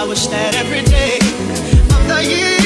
I wish that every day of the year